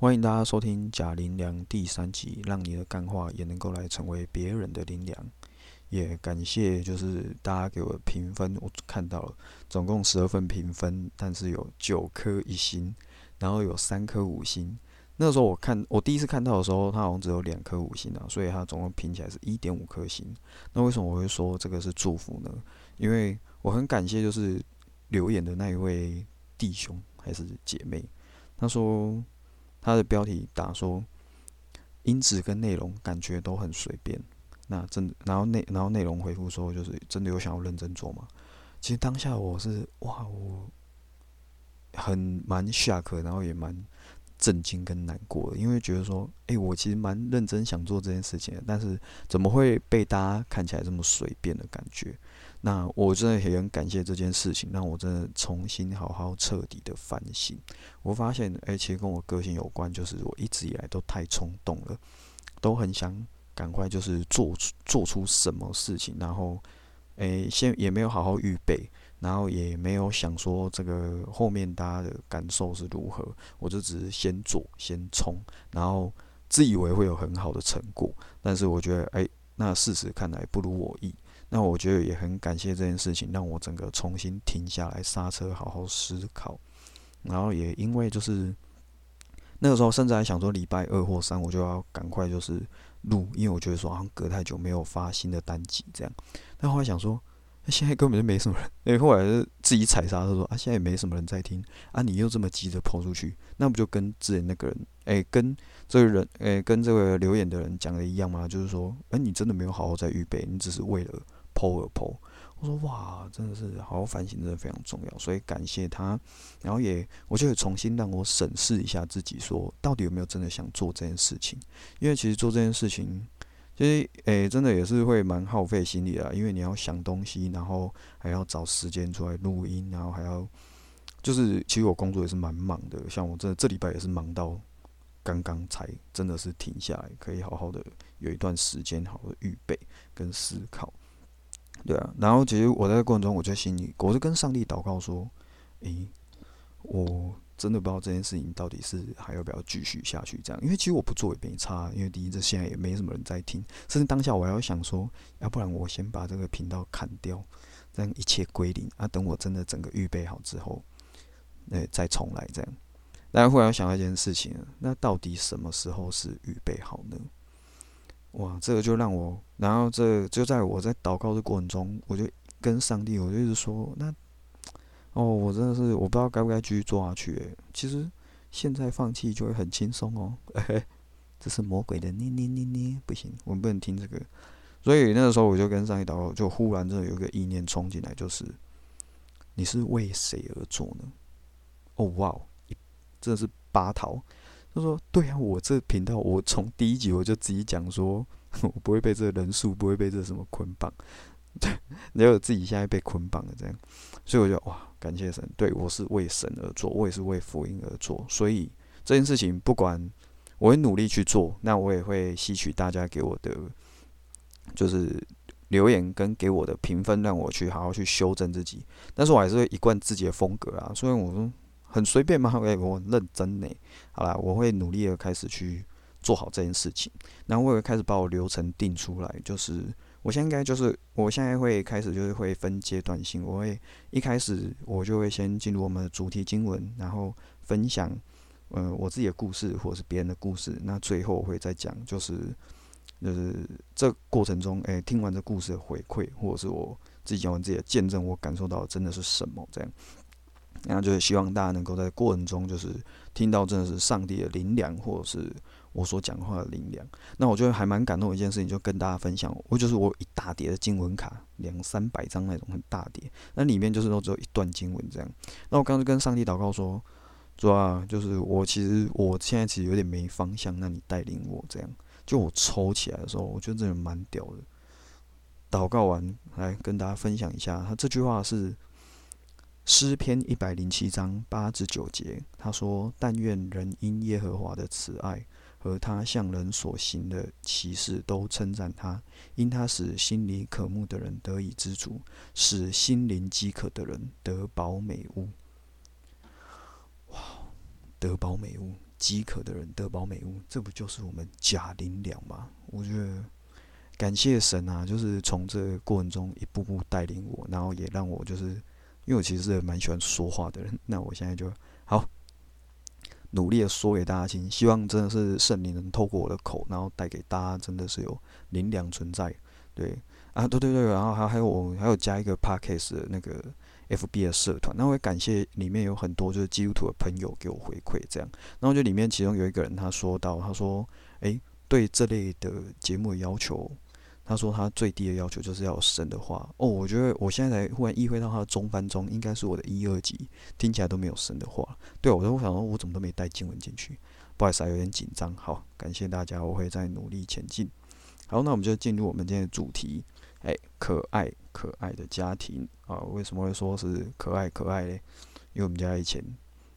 欢迎大家收听假林良第3集，让你的干话也能够来成为别人的林良。也感谢就是大家给我的评分，我看到了总共12份评分，但是有9颗1星，然后有3颗5星。那时候我第一次看到的时候，它好像只有2颗5星啊，所以它总共评起来是 1.5 颗星。那为什么我会说这个是祝福呢？因为我很感谢就是留言的那一位弟兄还是姐妹，他说他的标题打说音质跟内容感觉都很随便，那真的，然后内容回复说就是真的有想要认真做吗？其实当下我是哇，我很蛮shock，然后也蛮震惊跟难过的，因为觉得说，我其实蛮认真想做这件事情的，但是怎么会被大家看起来这么随便的感觉？那我真的也很感谢这件事情，让我真的重新好好彻底的反省。我发现，其实跟我个性有关，就是我一直以来都太冲动了，都很想赶快就是做出什么事情，然后，先也没有好好预备。然后也没有想说这个后面大家的感受是如何，我就只是先做先冲，然后自以为会有很好的成果，但是我觉得那事实看来不如我意。那我觉得也很感谢这件事情，让我整个重新停下来刹车，好好思考。然后也因为就是那个时候甚至还想说礼拜2或3我就要赶快就是录，因为我觉得说好像隔太久没有发新的单集这样，但后来想说。现在根本就没什么人，后来就自己踩刹车说现在也没什么人在听啊，你又这么急着抛出去，那不就跟之前那个人，跟这个留言的人讲的一样吗？就是说，你真的没有好好在预备，你只是为了抛而抛。我说哇，真的是好好反省，真的非常重要，所以感谢他，然后我就重新让我审视一下自己，说到底有没有真的想做这件事情，因为其实做这件事情。其实，真的也是会蛮耗费心力的啦，因为你要想东西，然后还要找时间出来录音，然后还要就是，其实我工作也是蛮忙的，像我真的这礼拜也是忙到刚刚才真的是停下来，可以好好的有一段时间好好的预备跟思考，对啊。然后其实我在过程中，我就心里我是跟上帝祷告说，我。真的不知道这件事情到底是还要不要继续下去这样，因为其实我不做也没差，因为第一这现在也没什么人在听，甚至当下我还要想说，要不然我先把这个频道砍掉，这样一切归零啊，等我真的整个预备好之后，再重来这样。但忽然想到一件事情，那到底什么时候是预备好呢？哇，这个就让我，然后这就在我在祷告的过程中，我就跟上帝，我就一直说那。我真的是我不知道该不该继续做下去其实现在放弃就会很轻松这是魔鬼的捏，不行，我们不能听这个。所以那个时候我就跟上帝祷告，就忽然真的有一个意念冲进来，就是你是为谁而做呢？哇，真的是拔桃。他说：“对啊，我这频道我从第1集我就自己讲说，我不会被这人数，不会被这什么捆绑。”对，然后自己现在被捆绑了这样，所以我就哇，感谢神，对我是为神而做，我也是为福音而做，所以这件事情不管我会努力去做，那我也会吸取大家给我的就是留言跟给我的评分，让我去好好去修正自己，但是我还是会一贯自己的风格啊，所以我说很随便嘛，我很认真呢。好啦，我会努力的开始去做好这件事情，然后我也开始把我流程定出来，就是。我现在会开始就是会分阶段性，我会一开始我就会先进入我们的主题经文，然后分享我自己的故事或者是别人的故事，那最后我会再讲就是这过程中听完这故事的回馈，或者是我自己讲完自己的见证，我感受到的真的是什么这样。那就是希望大家能够在过程中就是听到真的是上帝的灵粮，或者是我所讲话的灵粮。那我觉得还蛮感动的一件事情，就跟大家分享，我一大叠的经文卡，200-300张那种很大叠，那里面就是都只有一段经文这样。那我刚刚就跟上帝祷告说，主啊，就是我现在其实有点没方向，那你带领我这样。就我抽起来的时候，我觉得真的蛮屌的。祷告完来跟大家分享一下，他这句话是。诗篇107章8至9节，他说：“但愿人因耶和华的慈爱和他向人所行的奇事都称赞他，因他使心里渴慕的人得以知足，使心灵饥渴的人得饱美物。”哇，得饱美物，饥渴的人得饱美物，这不就是我们假灵粮吗？我觉得感谢神啊，就是从这个过程中一步步带领我，然后也让我就是，因为我其实是蛮喜欢说话的人，那我现在就好努力的说给大家听，希望真的是圣灵能透过我的口，然后带给大家真的是有灵粮存在，对啊，对，然后还有我还有加一个 podcast 的那个。FB 的社团，那我也感谢里面有很多就是基督徒的朋友给我回馈这样，然后就里面其中有一个人他说到，他说，对这类的节目的要求，他说他最低的要求就是要有神的话。哦，我觉得我现在才忽然意会到他的中翻中应该是我的1、2集听起来都没有神的话。对，我想说我怎么都没带经文进去，不好意思，有点紧张。好，感谢大家，我会再努力前进。好，那我们就进入我们今天的主题。可爱的家庭啊，为什么会说是可爱嘞？因为我们家以前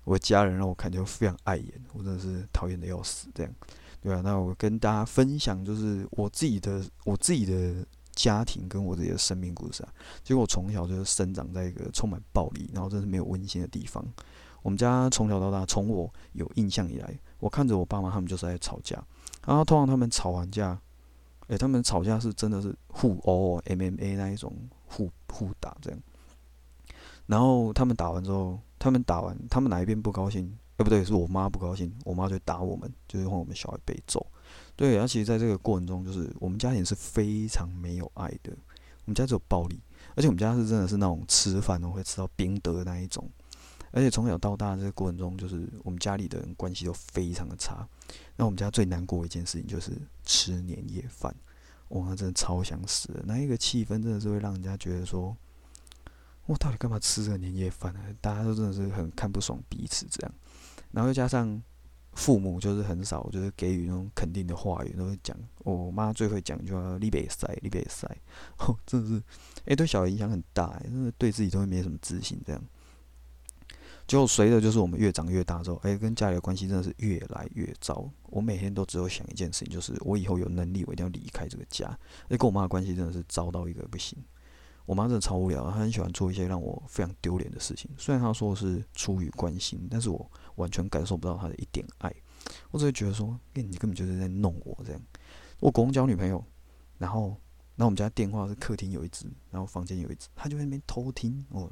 我家人让我感觉非常碍眼，我真的是讨厌的要死这样。对啊，那我跟大家分享就是我自己的家庭跟我自己的生命故事啊。结果我从小就是生长在一个充满暴力，然后真是没有温馨的地方。我们家从小到大，从我有印象以来，我看着我爸妈他们就是在吵架，然后通常他们吵完架。他们吵架是真的是互殴、MMA 那一种互打这样，然后他们打完之后，他们哪一边不高兴？不对，是我妈不高兴，我妈就打我们，就是让我们小孩被揍。对，而且在这个过程中，就是我们家庭是非常没有爱的，我们家只有暴力，而且我们家是真的是那种吃饭会吃到冰得那一种，而且从小到大这个过程中，就是我们家里的人关系都非常的差。那我们家最难过的一件事情就是吃年夜饭，哇，那真的超想死的。那一个气氛真的是会让人家觉得说，我到底干嘛吃这个年夜饭啊？大家都真的是很看不爽彼此这样。然后又加上父母就是很少就是给予那种肯定的话语，都会讲，我妈最会讲就要你别塞，哦，真的是，对小孩影响很大，真的对自己都会没什么自信这样。就随着就是我们越长越大之后，跟家里的关系真的是越来越糟。我每天都只有想一件事情，就是我以后有能力我一定要离开这个家。跟我妈的关系真的是糟到一个不行。我妈真的超无聊，她很喜欢做一些让我非常丢脸的事情。虽然她说是出于关心，但是我完全感受不到她的一点爱。我只会觉得说，你根本就是在弄我这样。我国中交女朋友，然后我们家电话是客厅有一只，然后房间有一只，她就在那边偷听我。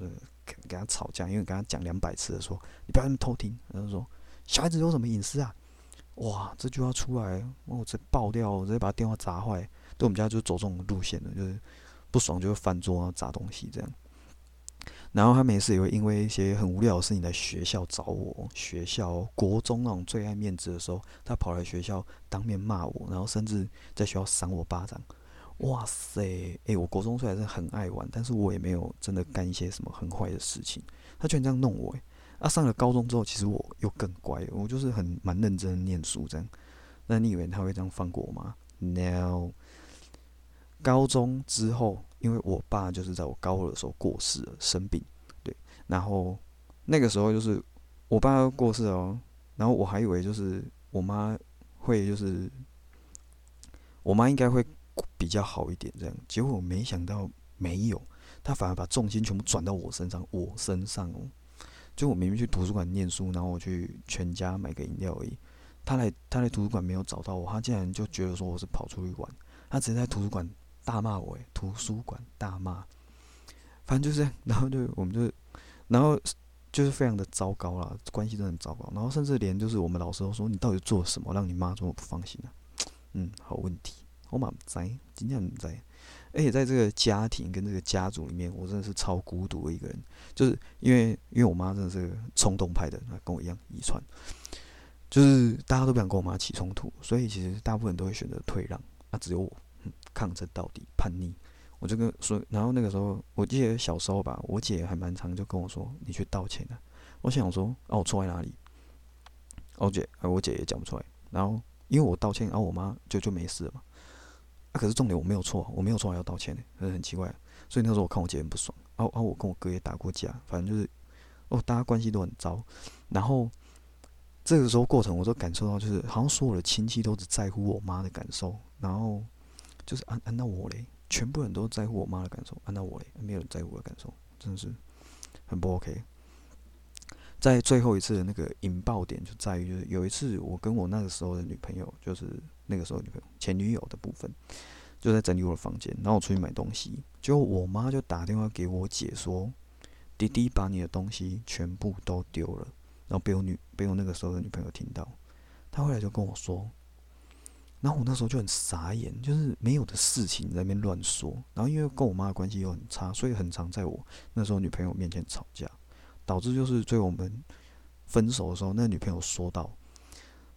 给他吵架，因为跟他讲200次的说，你不要那么偷听。他就说，小孩子有什么隐私啊？哇，这句话出来，我直接爆掉，我直接把他电话砸坏。对，我们家就走这种路线的，就是不爽就会翻桌啊，砸东西这样。然后他每次也会因为一些很无聊的事情来学校找我。学校国中那种最爱面子的时候，他跑来学校当面骂我，然后甚至在学校赏我巴掌。哇塞！我国中虽然是很爱玩，但是我也没有真的干一些什么很坏的事情。他居然这样弄我！上了高中之后，其实我又更乖了，我就是蛮认真的念书这样。那你以为他会这样放过我吗 ？No。高中之后，因为我爸就是在我高二的时候过世了，生病。对，然后那个时候就是我爸过世了哦，然后我还以为就是我妈会就是我妈应该会。比较好一点，这样，结果我没想到没有，他反而把重心全部转到我身上哦。就我明明去图书馆念书，然后我去全家买个饮料而已，他来图书馆没有找到我，他竟然就觉得说我是跑出去玩，他直接在图书馆大骂我，图书馆大骂，反正就是这样，然后然后就是非常的糟糕啦，关系真的很糟糕，然后甚至连就是我们老师都说你到底做什么让你妈这么不放心啊？好问题。我嘛不知，真的不知。而且在这个家庭跟这个家族里面，我真的是超孤独的一个人，就是因为我妈真的是个冲动派的，跟我一样遗传，就是大家都不想跟我妈起冲突，所以其实大部分人都会选择退让，只有我抗争到底，叛逆。我就跟说，然后那个时候我记得小时候吧，我姐还蛮常就跟我说，你去道歉啊。我想说，我错在哪里？我姐也讲不出来。然后因为我道歉，我妈就没事了嘛。可是重点我没有错，还要道歉呢，很奇怪。所以那时候我看我姐很不爽，我跟我哥也打过架，反正就是，大家关系都很糟。然后这个时候过程，我都感受到就是，好像所有的亲戚都只在乎我妈的感受，然后就是那我嘞，全部人都在乎我妈的感受，那我嘞，没有人在乎我的感受，真的是很不 OK。在最后一次的那个引爆点就在于，就是有一次我跟我那个时候的女朋友，就是那个时候女朋友前女友的部分，就在整理我的房间，然后我出去买东西，结果我妈就打电话给我姐说：“弟弟把你的东西全部都丢了。”然后被我那个时候的女朋友听到，她后来就跟我说，然后我那时候就很傻眼，就是没有的事情在那边乱说。然后因为跟我妈的关系又很差，所以很常在我那时候女朋友面前吵架，导致就是最后我们分手的时候，那个女朋友说到，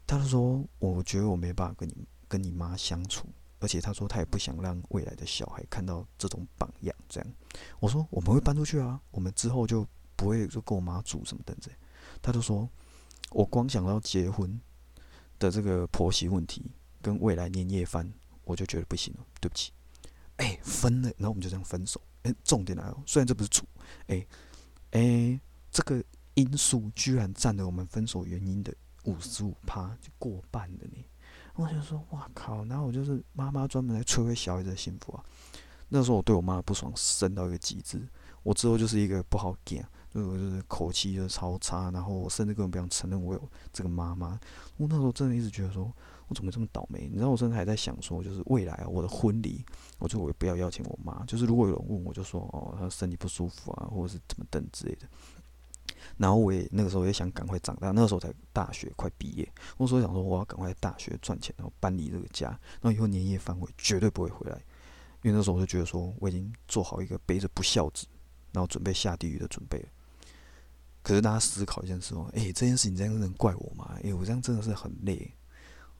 她就说：“我觉得我没办法跟你妈相处。”而且他说他也不想让未来的小孩看到这种榜样，这样。我说我们会搬出去啊，我们之后就不会就跟我妈住什么等等。他就说，我光想到结婚的这个婆媳问题跟未来年夜饭，我就觉得不行了，对不起。分了，然后我们就这样分手。重点来了，虽然这不是主，这个因素居然占了我们分手原因的55%，就过半了呢。我就说，哇靠！然后我就是妈妈专门来摧毁小孩子的幸福啊。那时候我对我妈不爽深到一个极致，我之后就是一个不好讲，就是口气就是超差，然后我甚至根本不想承认我有这个妈妈。我那时候真的一直觉得说，我怎么这么倒霉？你知道，我甚至还在想说，就是未来啊，我的婚礼，我不要邀请我妈。就是如果有人问我，就说哦，她身体不舒服啊，或者是怎么等之类的。然后我也那个时候也想赶快长大，那个时候才大学快毕业，我所以想说我要赶快大学赚钱，然后搬离这个家，然后以后年夜饭我绝对不会回来，因为那时候我就觉得说我已经做好一个背着不孝子，然后准备下地狱的准备了。可是大家思考一件事哦，这件事情这样能怪我吗？我这样真的是很累，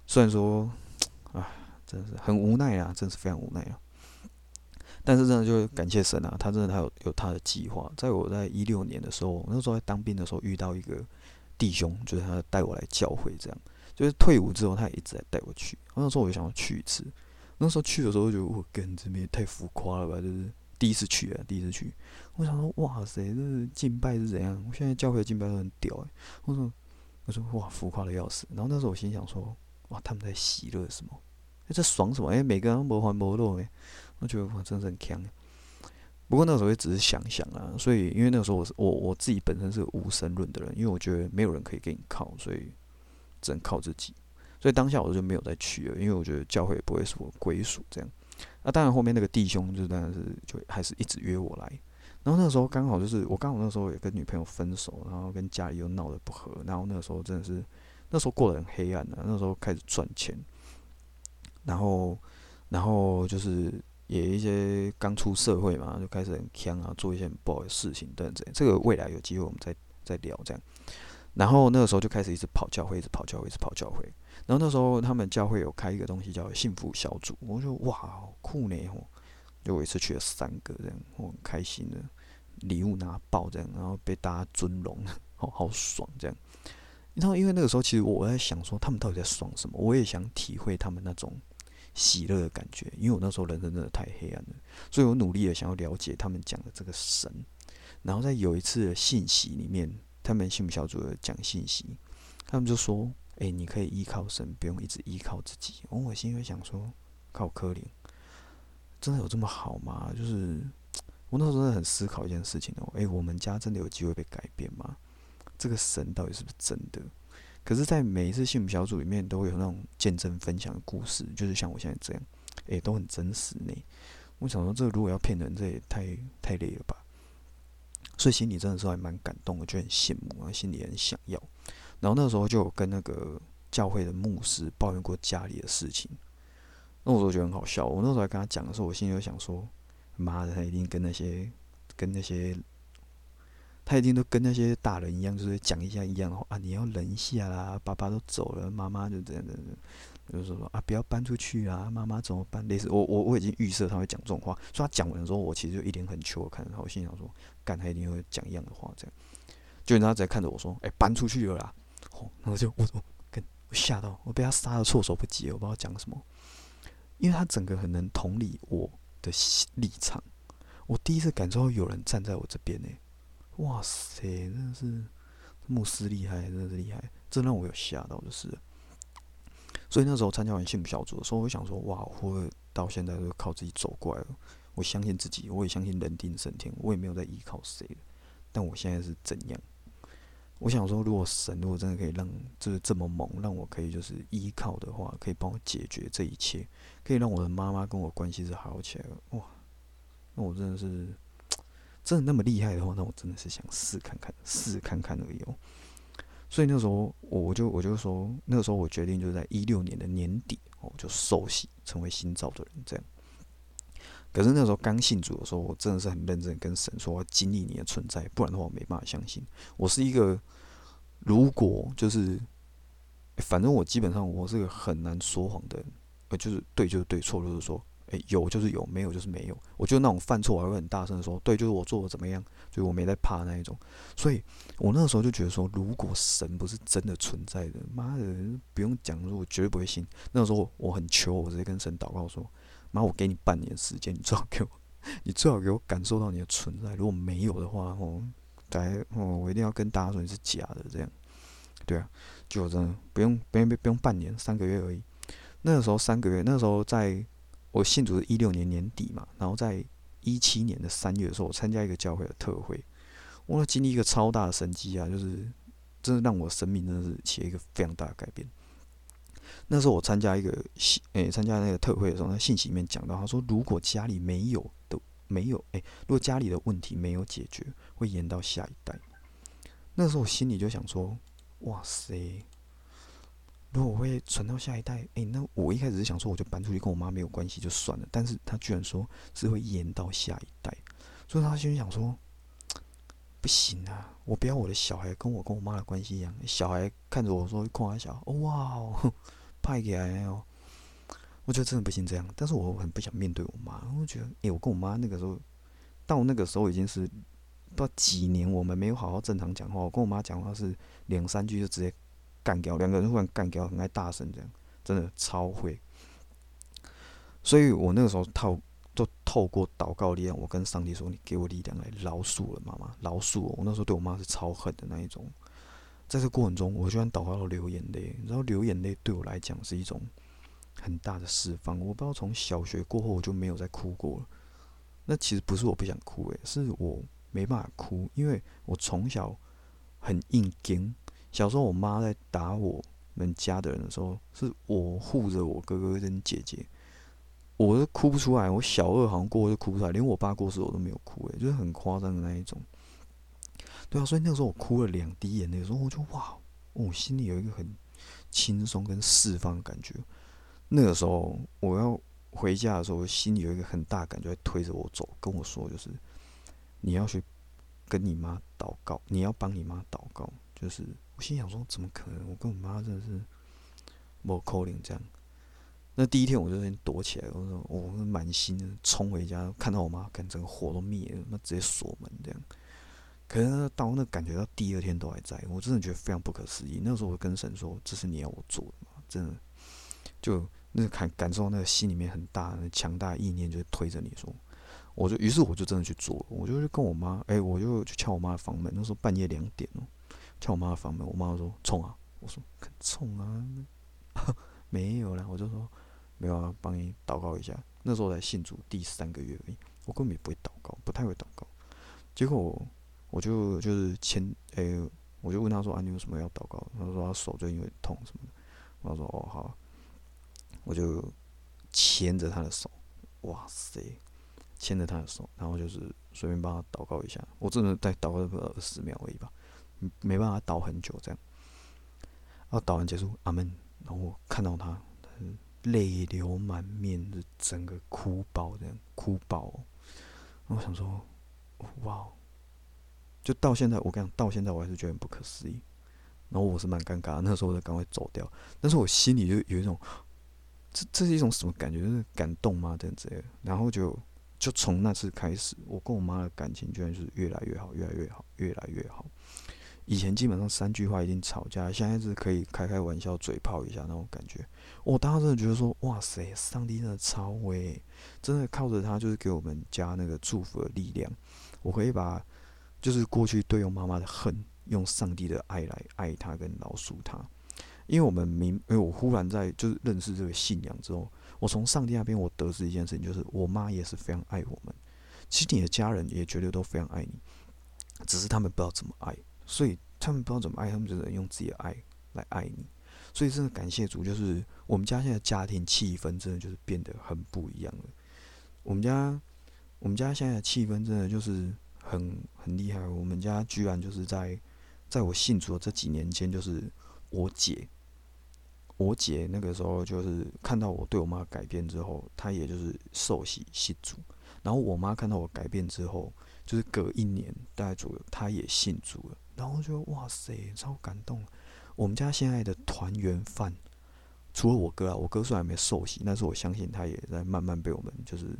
虽然说啊，真的是很无奈啊，真的是非常无奈啊。但是真的就感谢神啊，他真的他有他的计划。在我在2016年的时候，那时候在当兵的时候遇到一个弟兄，就是他带我来教会，这样就是退伍之后他也一直在带我去。那时候我就想要去一次，那时候去的时候就觉得我跟这边太浮夸了吧，就是第一次去，我想说哇塞，这敬拜是怎样？我现在教会的敬拜都很屌我说哇浮夸的要死。然后那时候我心想说哇他们在喜乐什么？这爽什么？每个人都没欢没乐我觉得哇，真的很强。不过那时候也只是想想啊，所以因为那个时候我自己本身是无神论的人，因为我觉得没有人可以给你靠，所以只能靠自己。所以当下我就没有再去了，因为我觉得教会也不会是我归属这样。当然后面那个弟兄就当然是就还是一直约我来。然后那个时候刚好就是我刚好那时候也跟女朋友分手，然后跟家里又闹得不和，然后那个时候真的是那时候过得很黑暗啊。那时候开始赚钱，然后就是。也一些刚出社会嘛，就开始很呛啊，做一些很不好的事情等等。这个未来有机会我们再聊这样。然后那个时候就开始一直跑教会，一直跑教会。然后那时候他们教会有开一个东西叫幸福小组，我就哇好酷呢吼！就我一次去了3个这样，我很开心的，礼物拿爆这样，然后被大家尊荣，好爽这样。然后因为那个时候其实我在想说他们到底在爽什么，我也想体会他们那种喜乐的感觉，因为我那时候人生真的太黑暗了，所以我努力的想要了解他们讲的这个神。然后在有一次的信息里面，他们幸福小组讲信息，他们就说：“你可以依靠神，不用一直依靠自己。”我心里会想说：“靠柯林，真的有这么好吗？”就是我那时候真的很思考一件事情我们家真的有机会被改变吗？这个神到底是不是真的？可是，在每一次幸福小组里面，都会有那种见证分享的故事，就是像我现在这样，都很真实呢。我想说，这如果要骗人，这也太累了吧。所以心里真的是还蛮感动的，就很羡慕啊，心里很想要。然后那时候就有跟那个教会的牧师抱怨过家里的事情，那我时候觉得很好笑。我那时候还跟他讲的时候，我心里就想说，妈的，他一定跟那些。他一定都跟那些大人一样，就是讲一下一样的话啊，你要忍一下啦，爸爸都走了，妈妈就这样，就是说啊，不要搬出去啊，妈妈怎么办？类似我已经预设他会讲这种话，所以他讲完的时候，我其实就一脸很糗，看着他，我心想说，干，他一定会讲一样的话，这样。就他在看着我说，搬出去了啦，然后就我吓到，我被他杀得措手不及，我不知道讲什么，因为他整个很能同理我的立场，我第一次感受到有人站在我这边。哇塞，真的是牧师厉害，真的是厉害，这让我有吓到就是了。所以那时候参加完幸福小组的时候，我想说，哇，我到现在都靠自己走过来了，我相信自己，我也相信人定胜天，我也没有在依靠谁了。但我现在是怎样？我想说，如果神如果真的可以让就是这么猛，让我可以就是依靠的话，可以帮我解决这一切，可以让我的妈妈跟我关系是好起来的，哇！那我真的是，真的那么厉害的话，那我真的是想试看看而已哦。所以那时候我就说，那个时候我决定就是在2016年的年底，我就受洗成为新造的人这样。可是那时候刚信主的时候，我真的是很认真跟神说，我要经历你的存在，不然的话我没办法相信。我是一个，如果就是，反正我基本上我是个很难说谎的人，就是对就是对，错就是说，有就是有，没有就是没有。我就那种犯错我还会很大声的说，对，就是我做的怎么样，所以我没在怕那一种。所以我那时候就觉得说，如果神不是真的存在的，妈的，不用讲，我绝对不会信。那时候我很求，我直接跟神祷告说。妈，我给你半年的时间，你最好给我感受到你的存在。如果没有的话，我一定要跟大家说你是假的，这样，对啊，就真的不用半年，3个月而已。那个时候3个月，那时候在我信主是2016年年底嘛，然后在2017年的3月的时候，我参加一个教会的特会，我经历一个超大的神迹啊，就是真的让我生命真的是起了一个非常大的改变。那时候我参加那个特会的时候，他信息里面讲到，他说如果家里如果家里的问题没有解决，会延到下一代。那时候我心里就想说，哇塞，如果我会传到下一代，那我一开始是想说我就搬出去跟我妈没有关系就算了，但是他居然说是会延到下一代，所以他心里想说。不行啊！我不要我的小孩跟我妈的关系一样。小孩看着我说：“看他小孩，哦哇哦，派给来哦。”我觉得真的不行这样，但是我很不想面对我妈。我觉得，我跟我妈那个时候，到那个时候已经是不知道几年，我们没有好好正常讲话。我跟我妈讲话是2-3句就直接干掉，2个人忽然干掉，很爱大声这样，真的超会。所以我那个时候透过祷告力量，我跟上帝说：“你给我力量来饶恕我妈妈，饶恕我。”我那时候对我妈是超狠的那一种。在这过程中，我居然祷告到流眼泪，你知道，流眼泪对我来讲是一种很大的释放。我不知道从小学过后我就没有再哭过了。那其实不是我不想哭，是我没办法哭，因为我从小很硬刚。小时候我妈在打我们家的人的时候，是我护着我哥哥跟姐姐。我是哭不出来，我小2好像过就哭不出来，连我爸过世我都没有哭，就是很夸张的那一种。对啊，所以那个时候我哭了2滴眼泪的时候，我就哇，我心里有一个很轻松跟释放的感觉。那个时候我要回家的时候，我心里有一个很大的感觉在推着我走，跟我说就是你要去跟你妈祷告，你要帮你妈祷告。就是我心想说，怎么可能？我跟我妈真的是没可能这样。那第一天我就先躲起来，我满心的冲回家，看到我妈，看整个火都灭了，那直接锁门这样。可是到那感觉到第2天都还在，我真的觉得非常不可思议。那时候我跟神说：“这是你要我做的嘛？”真的，就那感受到那个心里面很大的强大的意念，就推着你说，于是我就真的去做了，我就跟我妈，我就去敲我妈的房门。那时候半夜2点哦，敲我妈的房门，我妈说：“冲啊！”我说：“冲啊！”没有啦，我就说。没有啊，帮你祷告一下。那时候我才信主第3个月而已，我根本也不会祷告，不太会祷告。结果我就问他说：“啊，你有什么要祷告？”他说：“他手最近有点痛什么的。”我说：“哦，好。”我就牵着他的手，哇塞，牵着他的手，然后就是随便帮他祷告一下。我真的在祷告了20秒而已吧，没办法祷很久这样。然后祷完结束，阿门。然后我看到他。泪流满面，就整个哭爆，这样哭爆。然后我想说，哇！就到现在，我跟你讲，到现在我还是觉得很不可思议。然后我是蛮尴尬的，那时候我就赶快走掉。但是我心里就有一种，这是一种什么感觉？就是感动吗？这样子的。然后就从那次开始，我跟我妈的感情居然就是越来越好，越来越好，越来越好。以前基本上3句话一定吵架，现在是可以开玩笑、嘴炮一下那种感觉。我当时真的觉得说，哇塞，上帝真的超威，真的靠着他就是给我们家那个祝福的力量。我可以把就是过去对用妈妈的恨，用上帝的爱来爱他跟饶恕他。因为我忽然在就是认识这个信仰之后，我从上帝那边我得知一件事情，就是我妈也是非常爱我们。其实你的家人也绝对都非常爱你，只是他们不知道怎么爱。所以他们不知道怎么爱，他们只能用自己的爱来爱你。所以真的感谢主，就是我们家现在家庭气氛真的就是变得很不一样了。我们家现在的气氛真的就是很厉害。我们家居然就是在我信主的这几年间，就是我姐那个时候就是看到我对我妈改变之后，她也就是受洗信主。然后我妈看到我改变之后，就是隔一年大概左右，她也信主了。然后就哇塞，超感动！我们家现在的团圆饭，除了我哥啊，我哥虽然没受洗，但是我相信他也在慢慢被我们就是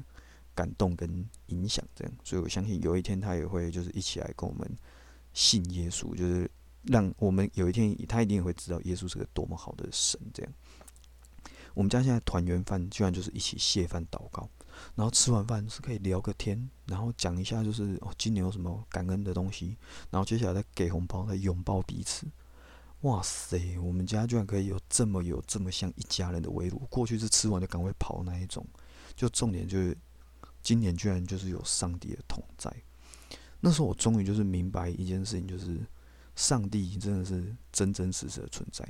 感动跟影响这样，所以我相信有一天他也会就是一起来跟我们信耶稣，就是让我们有一天他一定也会知道耶稣是个多么好的神这样。我们家现在团圆饭居然就是一起谢饭祷告，然后吃完饭是可以聊个天，然后讲一下就是今年有什么感恩的东西，然后接下来再给红包，再拥抱彼此。哇塞！我们家居然可以有这么像一家人的围炉。过去是吃完就赶快跑那一种，就重点就是今年居然就是有上帝的同在。那时候我终于就是明白一件事情，就是上帝真的是真真实实的存在，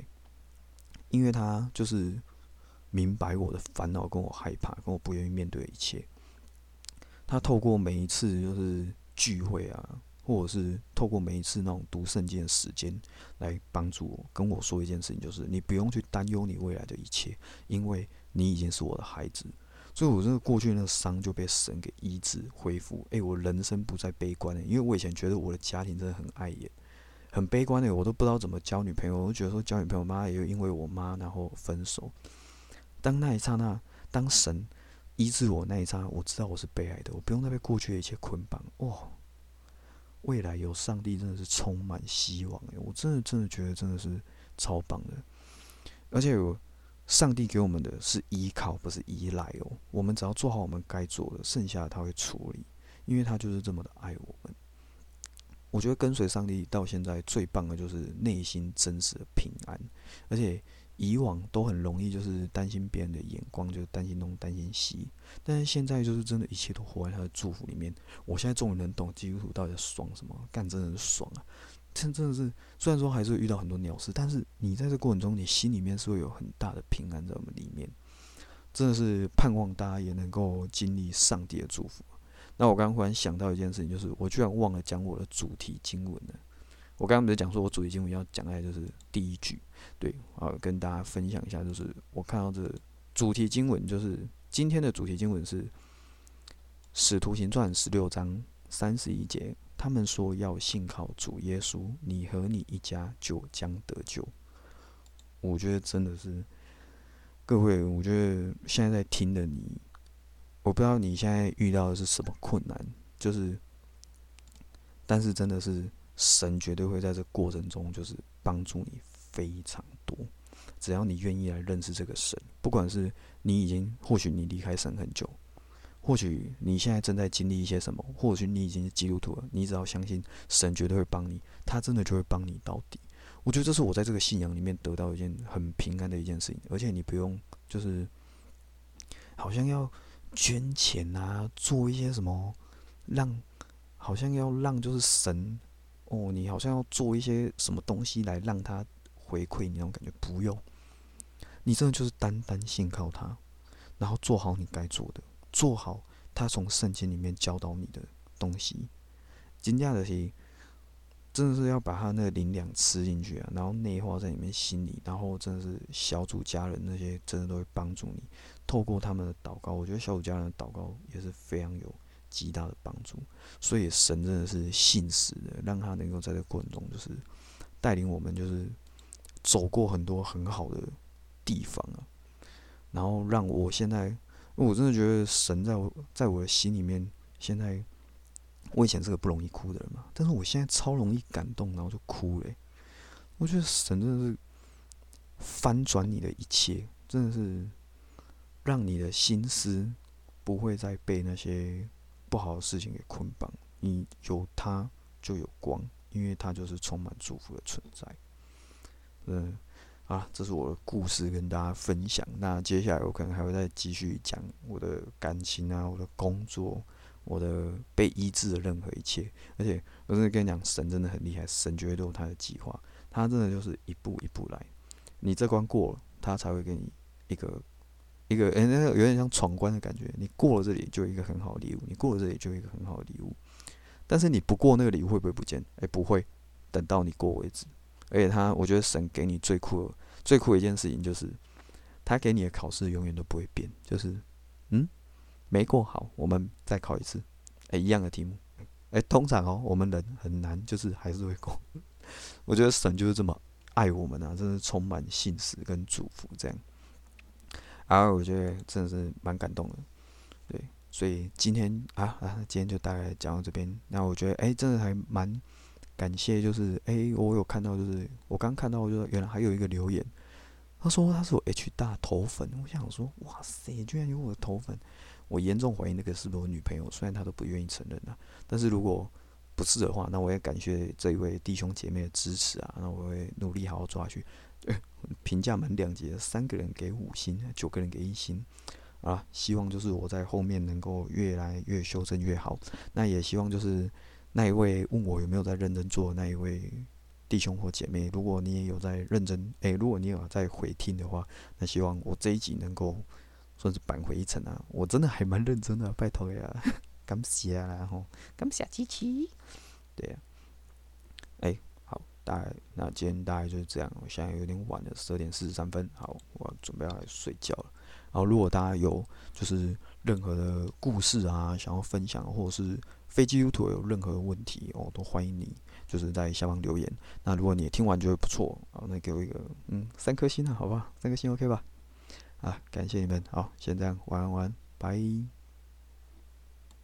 因为他就是明白我的烦恼、跟我害怕、跟我不愿意面对的一切。他透过每一次就是聚会啊，或者是透过每一次那种读圣经的时间来帮助我，跟我说一件事情，就是你不用去担忧你未来的一切，因为你已经是我的孩子。所以我真的过去那个伤就被神给医治恢复。我人生不再悲观因为我以前觉得我的家庭真的很碍眼，很悲观我都不知道怎么交女朋友，我就觉得说交女朋友妈也因为我妈然后分手。当那一刹那，当神医治我那一刹那，我知道我是被爱的，我不用再被过去的一切捆绑。未来有上帝真的是充满希望我真的觉得真的是超棒的，而且上帝给我们的是依靠，不是依赖我们只要做好我们该做的，剩下的他会处理，因为他就是这么的爱我们。我觉得跟随上帝到现在最棒的就是内心真实的平安，而且以往都很容易就是担心别人的眼光，就是担心东担心西，但是现在就是真的一切都活在他的祝福里面。我现在终于能懂基督徒到底在爽什么，干真的是爽啊！真的是，虽然说还是会遇到很多鸟事，但是你在这过程中，你心里面是会有很大的平安在我们里面。真的是盼望大家也能够经历上帝的祝福。那我刚刚忽然想到一件事情，就是我居然忘了讲我的主题经文了。我刚刚不是讲说我主题经文要讲的就是第一句，对，跟大家分享一下，就是我看到这个主题经文，就是今天的主题经文是《使徒行传》16章31节。他们说要信靠主耶稣，你和你一家就将得救。我觉得真的是，各位，我觉得现在在听的你，我不知道你现在遇到的是什么困难，就是，但是真的是神绝对会在这过程中就是帮助你非常多，只要你愿意来认识这个神，不管是你已经，或许你离开神很久。或许你现在正在经历一些什么，或许你已经是基督徒了，你只要相信神绝对会帮你，他真的就会帮你到底。我觉得这是我在这个信仰里面得到一件很平安的一件事情，而且你不用就是好像要捐钱啊，做一些什么让好像要让就是神你好像要做一些什么东西来让他回馈你那种感觉，不用，你真的就是单单信靠他，然后做好你该做的。做好他从圣经里面教导你的东西，真正就是真的是要把他那个灵粮吃进去然后内化在你们心里，然后真的是小组家人那些真的都会帮助你。透过他们的祷告，我觉得小组家人的祷告也是非常有极大的帮助。所以神真的是信实的，让他能够在这个过程中就是带领我们，就是走过很多很好的地方然后让我现在。我真的觉得神在我的心里面，现在我以前是个不容易哭的人嘛，但是我现在超容易感动，然后就哭了我觉得神真的是翻转你的一切，真的是让你的心思不会再被那些不好的事情给捆绑。你有他就有光，因为他就是充满祝福的存在。这是我的故事跟大家分享。那接下来我可能还会再继续讲我的感情啊，我的工作，我的被医治的任何一切。而且我真的跟你讲，神真的很厉害，神绝对都有他的计划，他真的就是一步一步来。你这关过了，他才会给你一个，那有点像闯关的感觉。你过了这里就有一个很好的礼物，你过了这里就有一个很好的礼物。但是你不过那个礼物会不会不见？不会，等到你过为止。而且我觉得神给你最酷的一件事情就是，他给你的考试永远都不会变，就是没过好，我们再考一次，一样的题目，通常我们人很难，就是还是会过。我觉得神就是这么爱我们啊，真的充满信实跟祝福这样。然后我觉得真的是蛮感动的，对，所以今天今天就大概讲到这边。那我觉得真的还蛮感谢，就是我有看到，就是我刚看到，就是原来还有一个留言。他说他是我 H 大头粉，我想说，哇塞，居然有我的头粉！我严重怀疑那个是不是我女朋友，虽然她都不愿意承认啊。但是如果不是的话，那我也感谢这一位弟兄姐妹的支持啊，那我会努力好好抓下去。评价蛮两极的，3个人给5星，9个人给1星啊。希望就是我在后面能够越来越修正越好。那也希望就是那一位问我有没有在认真做的那一位弟兄或姐妹，如果你也有在认真，如果你有在回听的话，那希望我这一集能够算是扳回一城啊！我真的还蛮认真的，拜托呀，感谢啦吼，感谢支持。对呀，好，那今天大概就是这样。我现在有点晚了，12点43分，好，我准备要来睡觉了。然后，如果大家有就是任何的故事啊，想要分享，或者是非基督徒有任何问题都欢迎你。就是在下方留言。那如果你听完觉得不错，那给我一个3颗星啊，好吧，3颗星 OK 吧？啊，感谢你们，好，先这样，晚安，拜。